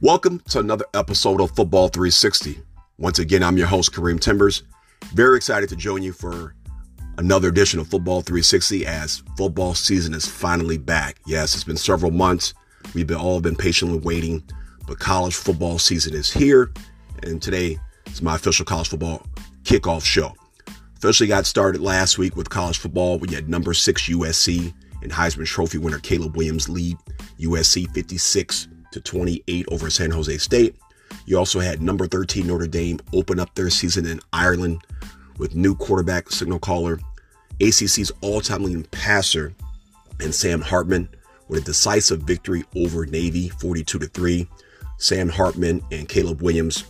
Welcome to another episode of Football 360. Once again, I'm your host, Kareem Timbers. Very excited to join you for another edition of Football 360 as football season is finally back. Yes, it's been several months. We've all been patiently waiting, but college football season is here. And today is my official college football kickoff show. Officially got started last week with college football. We had number 6 USC and Heisman Trophy winner Caleb Williams lead USC 56-28 over San Jose State. You also had number 13 Notre Dame open up their season in Ireland with new quarterback signal caller, ACC's all-time leading passer, and Sam Hartman with a decisive victory over Navy 42-3. Sam Hartman and Caleb Williams,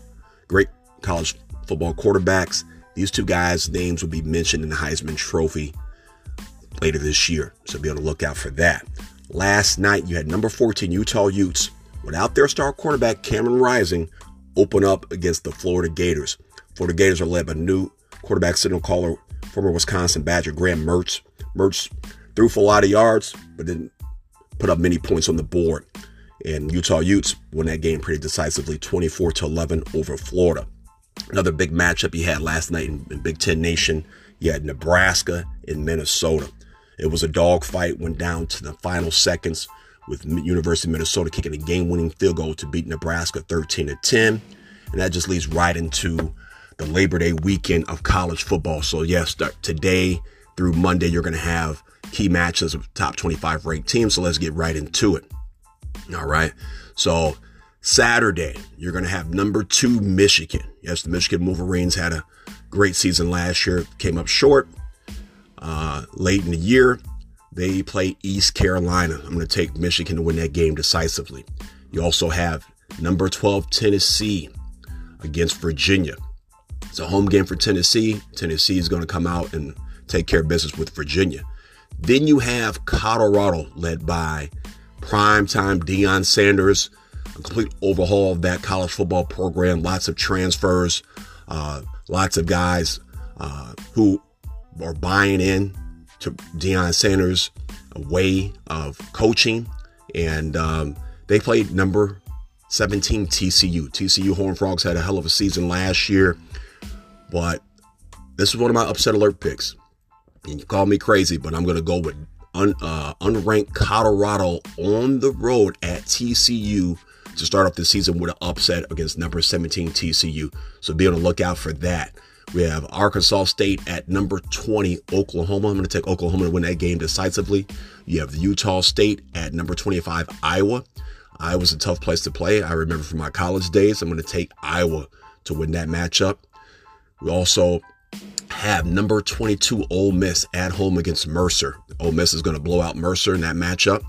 great college football quarterbacks. These two guys' names will be mentioned in the Heisman Trophy later this year, so be on the lookout for that. Last night, you had number 14 Utah Utes without their star quarterback Cameron Rising open up against the Florida Gators. Florida Gators are led by new quarterback signal caller, former Wisconsin Badger Graham Mertz. Mertz threw for a lot of yards, but didn't put up many points on the board. And Utah Utes won that game pretty decisively, 24-11 over Florida. Another big matchup you had last night in Big Ten Nation, you had Nebraska and Minnesota. It was a dogfight, went down to the final seconds, with University of Minnesota kicking a game-winning field goal to beat Nebraska 13-10. And that just leads right into the Labor Day weekend of college football. So, yes, today through Monday, you're going to have key matches of top 25 ranked teams. So let's get right into it. All right. So Saturday, you're going to have number 2 Michigan. Yes, the Michigan Wolverines had a great season last year, came up short late in the year. They play East Carolina. I'm going to take Michigan to win that game decisively. You also have number 12 Tennessee against Virginia. It's a home game for Tennessee. Tennessee is going to come out and take care of business with Virginia. Then you have Colorado led by primetime Deion Sanders. A complete overhaul of that college football program. Lots of transfers. Lots of guys who are buying in to Deion Sanders' way of coaching. And they played number 17 TCU. TCU Horned Frogs had a hell of a season last year, but this is one of my upset alert picks. And you call me crazy, but I'm going to go with unranked Colorado on the road at TCU to start off the season with an upset against number 17 TCU. So be on the lookout for that. We have Arkansas State at number 20, Oklahoma. I'm going to take Oklahoma to win that game decisively. You have Utah State at number 25, Iowa. Iowa's a tough place to play. I remember from my college days. I'm going to take Iowa to win that matchup. We also have number 22, Ole Miss at home against Mercer. Ole Miss is going to blow out Mercer in that matchup.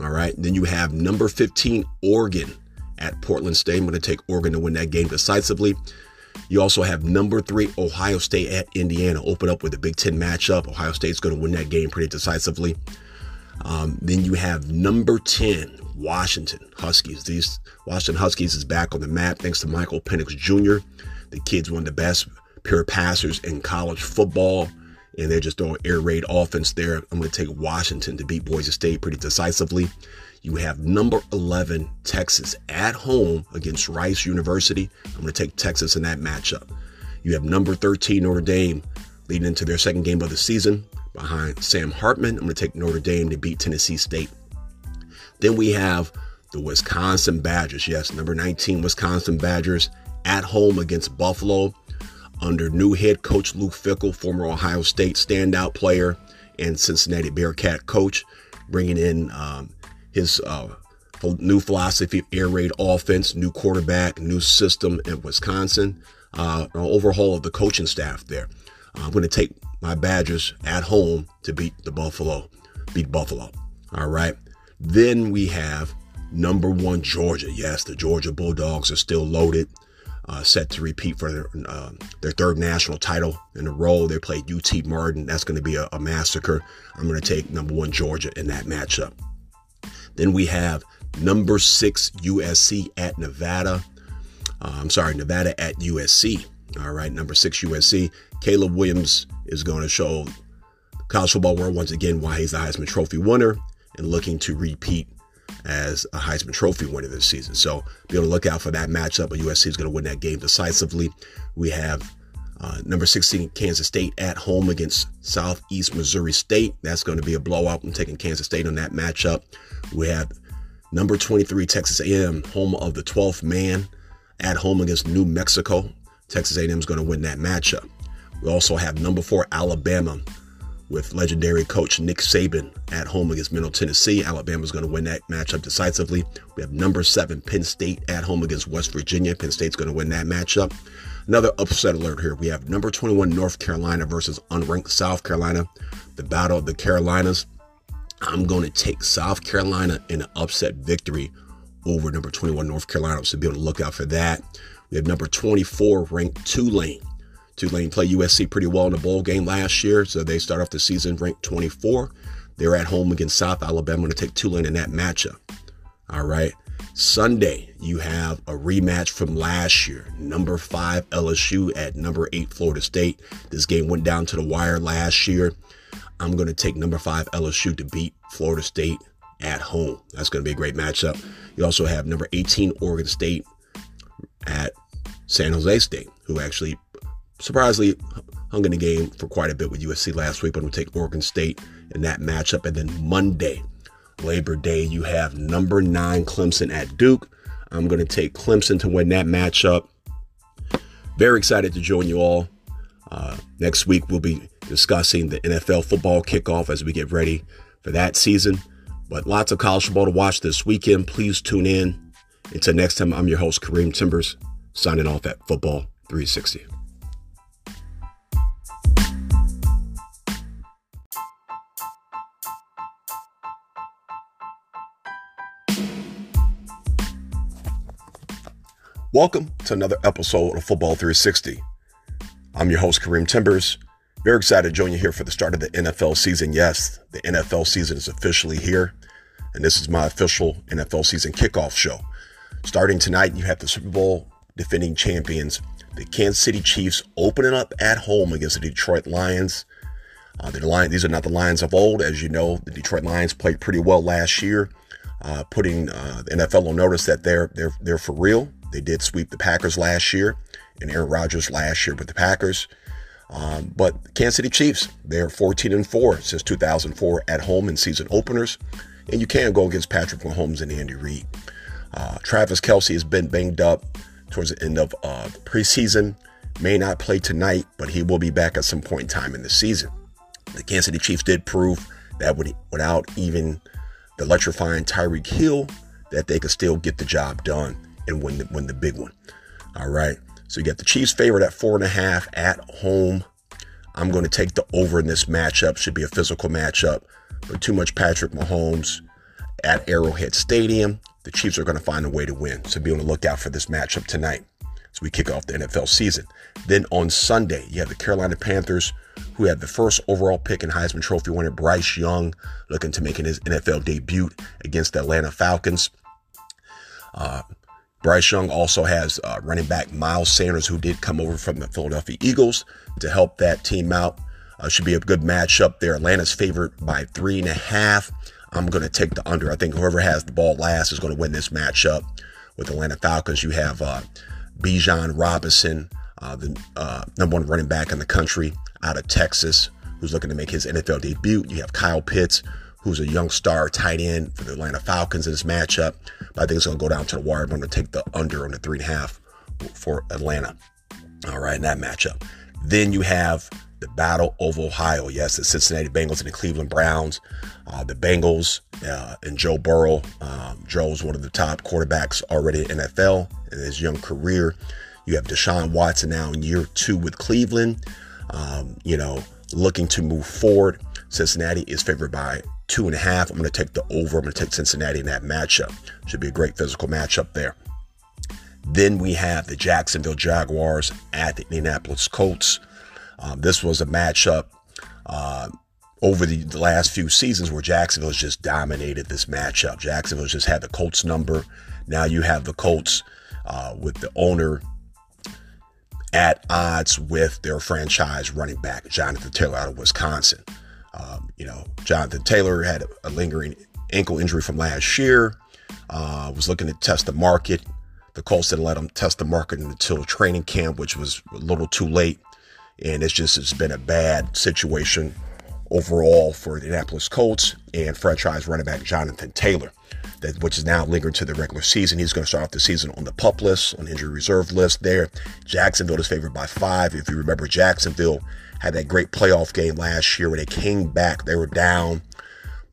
All right. Then you have number 15, Oregon at Portland State. I'm going to take Oregon to win that game decisively. You also have number 3, Ohio State at Indiana. Open up with a Big Ten matchup. Ohio State's going to win that game pretty decisively. Then you have number 10, Washington Huskies. These Washington Huskies is back on the map thanks to Michael Penix Jr. The kid's one of the best pure passers in college football, and they're just throwing air raid offense there. I'm going to take Washington to beat Boise State pretty decisively. You have number 11, Texas at home against Rice University. I'm going to take Texas in that matchup. You have number 13, Notre Dame, leading into their second game of the season behind Sam Hartman. I'm going to take Notre Dame to beat Tennessee State. Then we have the Wisconsin Badgers. Yes, number 19, Wisconsin Badgers at home against Buffalo under new head coach Luke Fickell, former Ohio State standout player and Cincinnati Bearcat coach, bringing in his new philosophy of air raid offense, new quarterback, new system in Wisconsin, an overhaul of the coaching staff there. I'm going to take my Badgers at home to beat Buffalo. All right. Then we have number 1, Georgia. Yes, the Georgia Bulldogs are still loaded, set to repeat for their third national title in a row. They played UT Martin. That's going to be a massacre. I'm going to take number 1, Georgia in that matchup. Then we have number 6, USC at Nevada. Nevada at USC. All right, number 6, USC. Caleb Williams is going to show college football world once again why he's the Heisman Trophy winner and looking to repeat as a Heisman Trophy winner this season. So be on the lookout for that matchup. But USC is going to win that game decisively. We have number 16, Kansas State at home against Southeast Missouri State. That's going to be a blowout. I'm taking Kansas State on that matchup. We have number 23, Texas A&M, home of the 12th man, at home against New Mexico. Texas A&M is going to win that matchup. We also have number 4, Alabama, with legendary coach Nick Saban, at home against Middle Tennessee. Alabama's going to win that matchup decisively. We have number 7, Penn State, at home against West Virginia. Penn State's going to win that matchup. Another upset alert here. We have number 21, North Carolina versus unranked South Carolina. The battle of the Carolinas. I'm going to take South Carolina in an upset victory over number 21, North Carolina. So be able to look out for that. We have number 24, ranked Tulane. Tulane played USC pretty well in the bowl game last year, so they start off the season ranked 24. They're at home against South Alabama. I'm going to take Tulane in that matchup. All right. Sunday, you have a rematch from last year. Number 5, LSU at number 8, Florida State. This game went down to the wire last year. I'm going to take number 5, LSU, to beat Florida State at home. That's going to be a great matchup. You also have number 18, Oregon State at San Jose State, who actually surprisingly hung in the game for quite a bit with USC last week, but we'll take Oregon State in that matchup. And then Monday, Labor Day, you have number 9, Clemson at Duke. I'm going to take Clemson to win that matchup. Very excited to join you all. Next week, we'll be discussing the NFL football kickoff as we get ready for that season. But lots of college football to watch this weekend. Please tune in. Until next time, I'm your host, Kareem Timbers, signing off at Football 360. Welcome to another episode of Football 360. I'm your host, Kareem Timbers. Very excited to join you here for the start of the NFL season. Yes, the NFL season is officially here, and this is my official NFL season kickoff show. Starting tonight, you have the Super Bowl defending champions, the Kansas City Chiefs, opening up at home against the Detroit Lions. These are not the Lions of old. As you know, the Detroit Lions played pretty well last year, putting the NFL on notice that they're for real. They did sweep the Packers last year and Aaron Rodgers last year with the Packers. But Kansas City Chiefs, they're 14-4 since 2004 at home in season openers. And you can go against Patrick Mahomes and Andy Reid. Travis Kelsey has been banged up towards the end of preseason. May not play tonight, but he will be back at some point in time in the season. The Kansas City Chiefs did prove that without even the electrifying Tyreek Hill, that they could still get the job done and win the big one. All right. So you got the Chiefs favorite at 4.5 at home. I'm going to take the over in this matchup. Should be a physical matchup, but too much Patrick Mahomes at Arrowhead Stadium. The Chiefs are going to find a way to win. So be on the lookout for this matchup tonight as we kick off the NFL season. Then on Sunday, you have the Carolina Panthers, who had the first overall pick in Heisman Trophy winner Bryce Young, looking to making his NFL debut against the Atlanta Falcons. Bryce Young also has running back Miles Sanders, who did come over from the Philadelphia Eagles to help that team out. Should be a good matchup there. Atlanta's favored by 3.5. I'm going to take the under. I think whoever has the ball last is going to win this matchup. With Atlanta Falcons, you have Bijan Robinson, the number 1 running back in the country out of Texas, who's looking to make his NFL debut. You have Kyle Pitts, who's a young star tight end for the Atlanta Falcons in this matchup. But I think it's going to go down to the wire. I'm going to take the under on the 3.5 for Atlanta. All right, in that matchup. Then you have the Battle of Ohio. Yes, the Cincinnati Bengals and the Cleveland Browns. The Bengals and Joe Burrow. Joe's one of the top quarterbacks already in the NFL in his young career. You have Deshaun Watson now in year 2 with Cleveland, looking to move forward. Cincinnati is favored by 2.5. I'm going to take the over. I'm going to take Cincinnati in that matchup. Should be a great physical matchup there. Then we have the Jacksonville Jaguars at the Indianapolis Colts. This was a matchup over the last few seasons where Jacksonville has just dominated this matchup. Jacksonville's just had the Colts number. Now you have the Colts with the owner at odds with their franchise running back, Jonathan Taylor out of Wisconsin. Jonathan Taylor had a lingering ankle injury from last year. Was looking to test the market. The Colts didn't let him test the market until training camp, which was a little too late. And it's been a bad situation overall for the Indianapolis Colts and franchise running back Jonathan Taylor, which is now lingering to the regular season. He's going to start off the season on the PUP list, on the injury reserve list there. Jacksonville is favored by 5. If you remember, Jacksonville had that great playoff game last year when they came back. They were down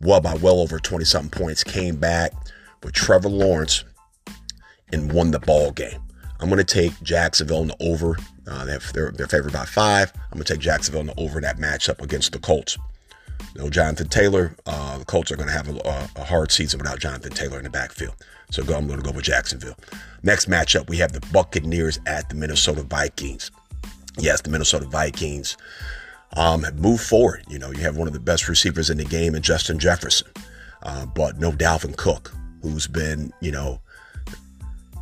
by over 20-something points, came back with Trevor Lawrence and won the ball game. I'm going to take Jacksonville in the over. They're favored by 5. I'm going to take Jacksonville in the over in that matchup against the Colts. No Jonathan Taylor. The Colts are going to have a hard season without Jonathan Taylor in the backfield. So I'm going to go with Jacksonville. Next matchup, we have the Buccaneers at the Minnesota Vikings. Yes, the Minnesota Vikings have moved forward. You know, you have one of the best receivers in the game in Justin Jefferson, but no Dalvin Cook, who's been, you know,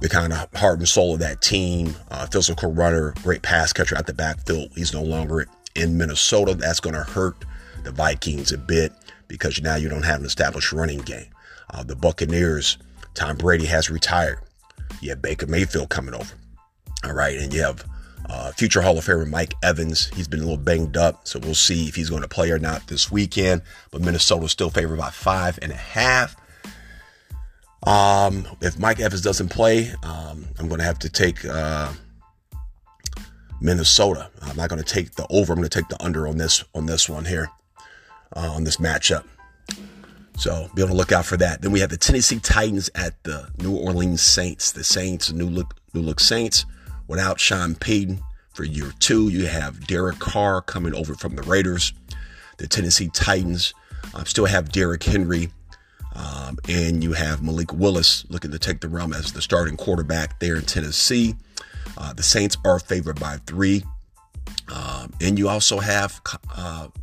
the kind of heart and soul of that team, physical runner, great pass catcher at the backfield. He's no longer in Minnesota. That's going to hurt the Vikings a bit because now you don't have an established running game. The Buccaneers, Tom Brady has retired. You have Baker Mayfield coming over. All right. And you have future Hall of Famer Mike Evans. He's been a little banged up. So we'll see if he's going to play or not this weekend. But Minnesota's still favored by 5.5. If Mike Evans doesn't play, I'm going to have to take Minnesota. I'm not going to take the over. I'm going to take the under on this one here, on this matchup. So be on the lookout for that. Then we have the Tennessee Titans at the New Orleans Saints. The Saints, new look Saints, without Sean Payton for year 2. You have Derek Carr coming over from the Raiders. The Tennessee Titans still have Derrick Henry. And you have Malik Willis looking to take the realm as the starting quarterback there in Tennessee. The Saints are favored by 3. And you also have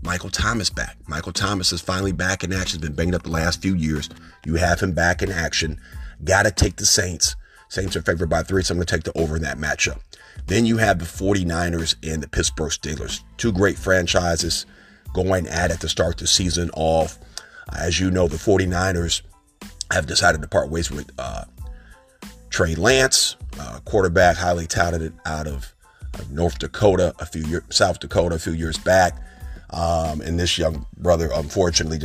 Michael Thomas back. Michael Thomas is finally back in action. He's been banged up the last few years. You have him back in action. Got to take the Saints. Saints are favored by 3, so I'm going to take the over in that matchup. Then you have the 49ers and the Pittsburgh Steelers. Two great franchises going at it to start the season off. As you know, the 49ers have decided to part ways with Trey Lance, quarterback, highly touted out of South Dakota a few years back. And this young brother, unfortunately,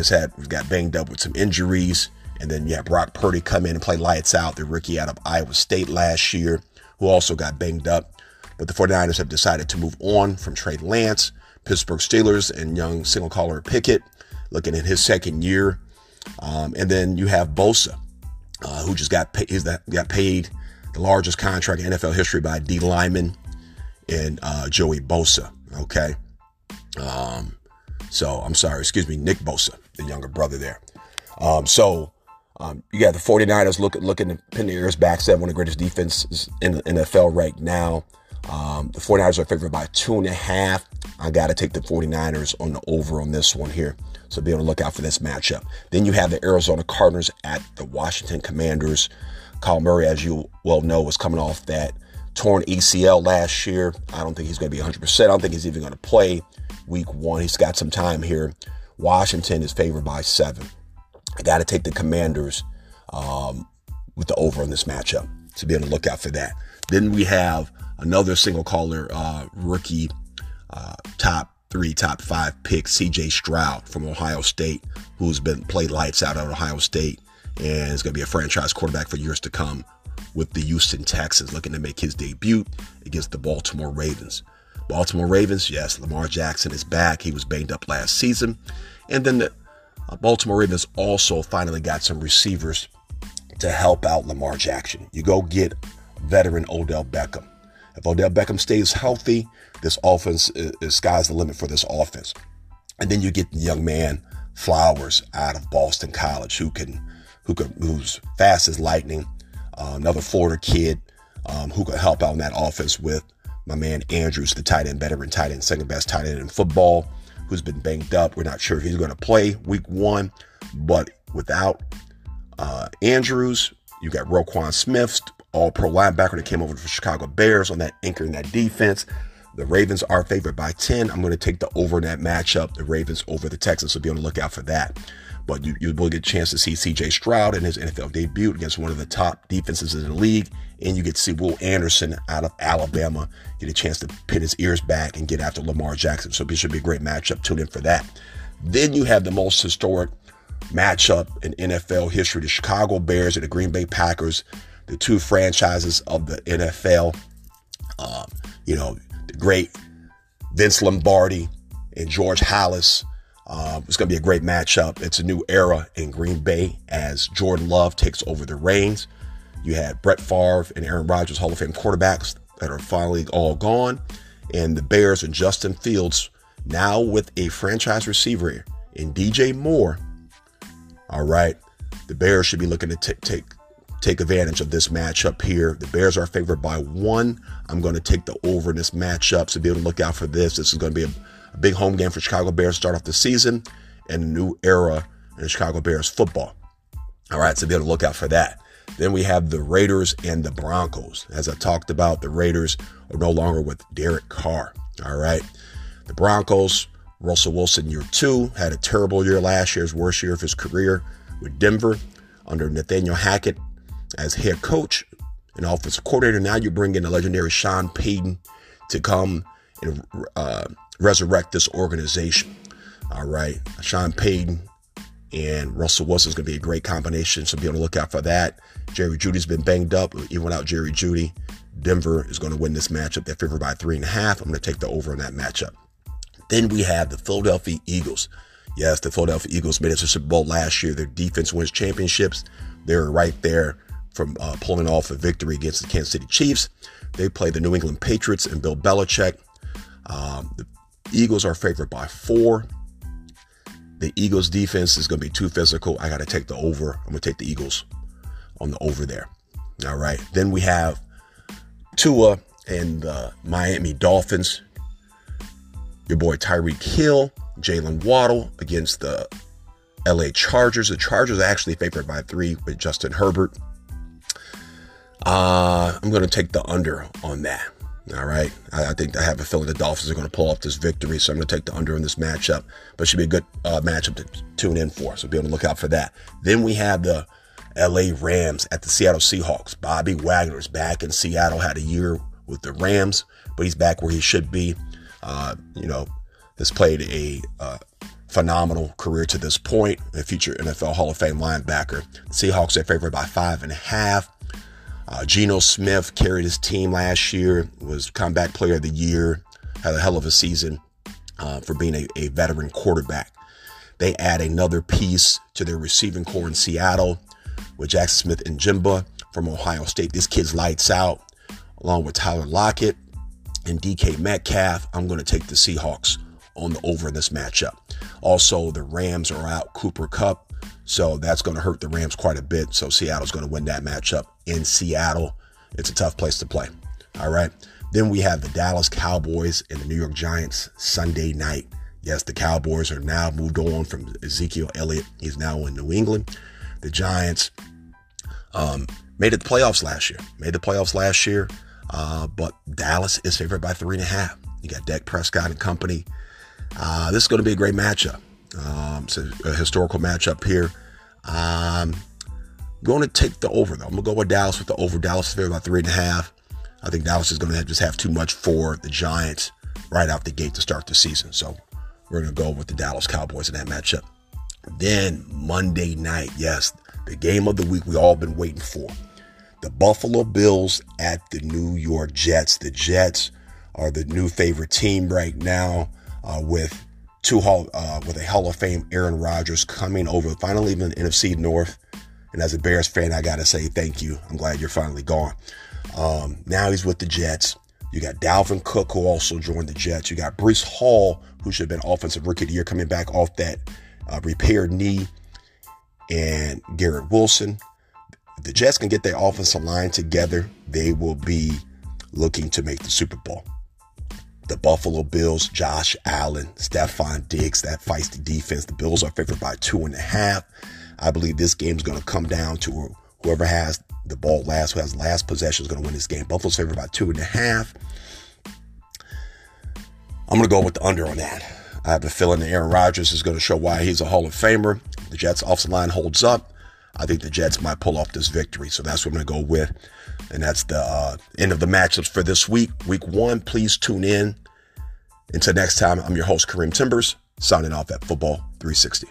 got banged up with some injuries. And then you have Brock Purdy come in and play lights out, the rookie out of Iowa State last year, who also got banged up. But the 49ers have decided to move on from Trey Lance. Pittsburgh Steelers and young single caller Pickett, looking at his second year. And then you have Bosa, who just got paid the largest contract in NFL history by D. Lyman and Joey Bosa. Okay. Nick Bosa, the younger brother there. You got the 49ers looking to pin their ears back. Seven, one of the greatest defenses in the NFL right now. The 49ers are favored by 2.5. I got to take the 49ers on the over on this one here. So be on the lookout for this matchup. Then you have the Arizona Cardinals at the Washington Commanders. Kyle Murray, as you well know, was coming off that torn ACL last year. I don't think he's going to be 100%. I don't think he's even going to play week 1. He's got some time here. Washington is favored by 7. I got to take the Commanders with the over on this matchup. So be on the lookout for that. Then we have another single caller rookie, top 5 pick, C.J. Stroud from Ohio State, who's been played lights out at Ohio State and is going to be a franchise quarterback for years to come with the Houston Texans, looking to make his debut against the Baltimore Ravens. Baltimore Ravens, yes, Lamar Jackson is back. He was banged up last season. And then the Baltimore Ravens also finally got some receivers to help out Lamar Jackson. You go get veteran Odell Beckham. If Odell Beckham stays healthy, this offense is sky's the limit for this offense. And then you get the young man Flowers out of Boston College, who's fast as lightning. Another Florida kid who could help out in that offense with my man Andrews, the veteran tight end, second best tight end in football, who's been banged up. We're not sure if he's going to play week 1, but without Andrews, you got Roquan Smith, all-pro linebacker that came over to the Chicago Bears on that anchor in that defense. The Ravens are favored by 10. I'm going to take the over in that matchup, the Ravens over the Texans, so be on the lookout for that. But you will get a chance to see C.J. Stroud in his NFL debut against one of the top defenses in the league. And you get to see Will Anderson out of Alabama get a chance to pin his ears back and get after Lamar Jackson. So it should be a great matchup. Tune in for that. Then you have the most historic matchup in NFL history, the Chicago Bears and the Green Bay Packers, the two franchises of the NFL. The great Vince Lombardi and George Halas. It's going to be a great matchup. It's a new era in Green Bay as Jordan Love takes over the reins. You had Brett Favre and Aaron Rodgers, Hall of Fame quarterbacks that are finally all gone. And the Bears and Justin Fields now with a franchise receiver in DJ Moore. All right. The Bears should be looking to take advantage of this matchup here. The Bears are favored by 1. I'm going to take the over in this matchup, so be able to look out for this. This is going to be a big home game for Chicago Bears to start off the season and a new era in Chicago Bears football. All right, so be able to look out for that. Then we have the Raiders and the Broncos. As I talked about, the Raiders are no longer with Derek Carr. All right, the Broncos, Russell Wilson, year 2, had a terrible year last year, his worst year of his career with Denver under Nathaniel Hackett as head coach and offensive coordinator. Now you bring in the legendary Sean Payton to come and resurrect this organization. All right. Sean Payton and Russell Wilson is going to be a great combination, so be on the lookout for that. Jerry Judy's been banged up. Even without Jerry Judy, Denver is going to win this matchup. They're favored by 3.5. I'm going to take the over in that matchup. Then we have the Philadelphia Eagles. Yes, the Philadelphia Eagles made it to the Super Bowl last year. Their defense wins championships. They're right there from pulling off a victory against the Kansas City Chiefs. They play the New England Patriots and Bill Belichick. The Eagles are favored by 4. The Eagles defense is going to be too physical. I got to take the over. I'm going to take the Eagles on the over there. All right. Then we have Tua and the Miami Dolphins. Your boy Tyreek Hill, Jaylen Waddle against the LA Chargers. The Chargers are actually favored by 3 with Justin Herbert. I'm going to take the under on that. All right. I think I have a feeling the Dolphins are going to pull off this victory. So I'm going to take the under in this matchup. But it should be a good matchup to tune in for. So be on the lookout for that. Then we have the LA Rams at the Seattle Seahawks. Bobby Wagner is back in Seattle, had a year with the Rams, but he's back where he should be. Has played a phenomenal career to this point. A future NFL Hall of Fame linebacker. The Seahawks are favored by 5.5. Geno Smith carried his team last year, was comeback player of the year, had a hell of a season for being a veteran quarterback. They add another piece to their receiving core in Seattle with Jackson Smith and Jimba from Ohio State. This kid's lights out, along with Tyler Lockett and DK Metcalf. I'm going to take the Seahawks on the over in this matchup. Also, the Rams are out Cooper Kupp, so that's going to hurt the Rams quite a bit. So Seattle's going to win that matchup in Seattle. It's a tough place to play. All right. Then we have the Dallas Cowboys and the New York Giants Sunday night. Yes, the Cowboys are now moved on from Ezekiel Elliott. He's now in New England. The Giants made the playoffs last year. But Dallas is favored by 3.5. You got Dak Prescott and company. This is going to be a great matchup. It's a historical matchup here. I'm going to take the over, though. I'm going to go with Dallas with the over. Dallas is favored by 3.5. I think Dallas is going to have too much for the Giants right out the gate to start the season. So we're going to go with the Dallas Cowboys in that matchup. Then Monday night, yes, the game of the week we all been waiting for. The Buffalo Bills at the New York Jets. The Jets are the new favorite team right now with a Hall of Fame Aaron Rodgers coming over, finally leaving the NFC North. And as a Bears fan, I got to say thank you. I'm glad you're finally gone. Now he's with the Jets. You got Dalvin Cook, who also joined the Jets. You got Breece Hall, who should have been Offensive Rookie of the Year, coming back off that repaired knee. And Garrett Wilson. If the Jets can get their offensive line together, they will be looking to make the Super Bowl. The Buffalo Bills, Josh Allen, Stephon Diggs, that feisty defense. The Bills are favored by 2.5. I believe this game is going to come down to whoever has the ball last, who has last possession is going to win this game. Buffalo's favored by 2.5. I'm going to go with the under on that. I have a feeling that Aaron Rodgers is going to show why he's a Hall of Famer. The Jets' offensive line holds up. I think the Jets might pull off this victory. So that's what I'm going to go with. And that's the end of the matchups for this week. Week one, please tune in. Until next time, I'm your host, Kareem Timbers, signing off at Football 360.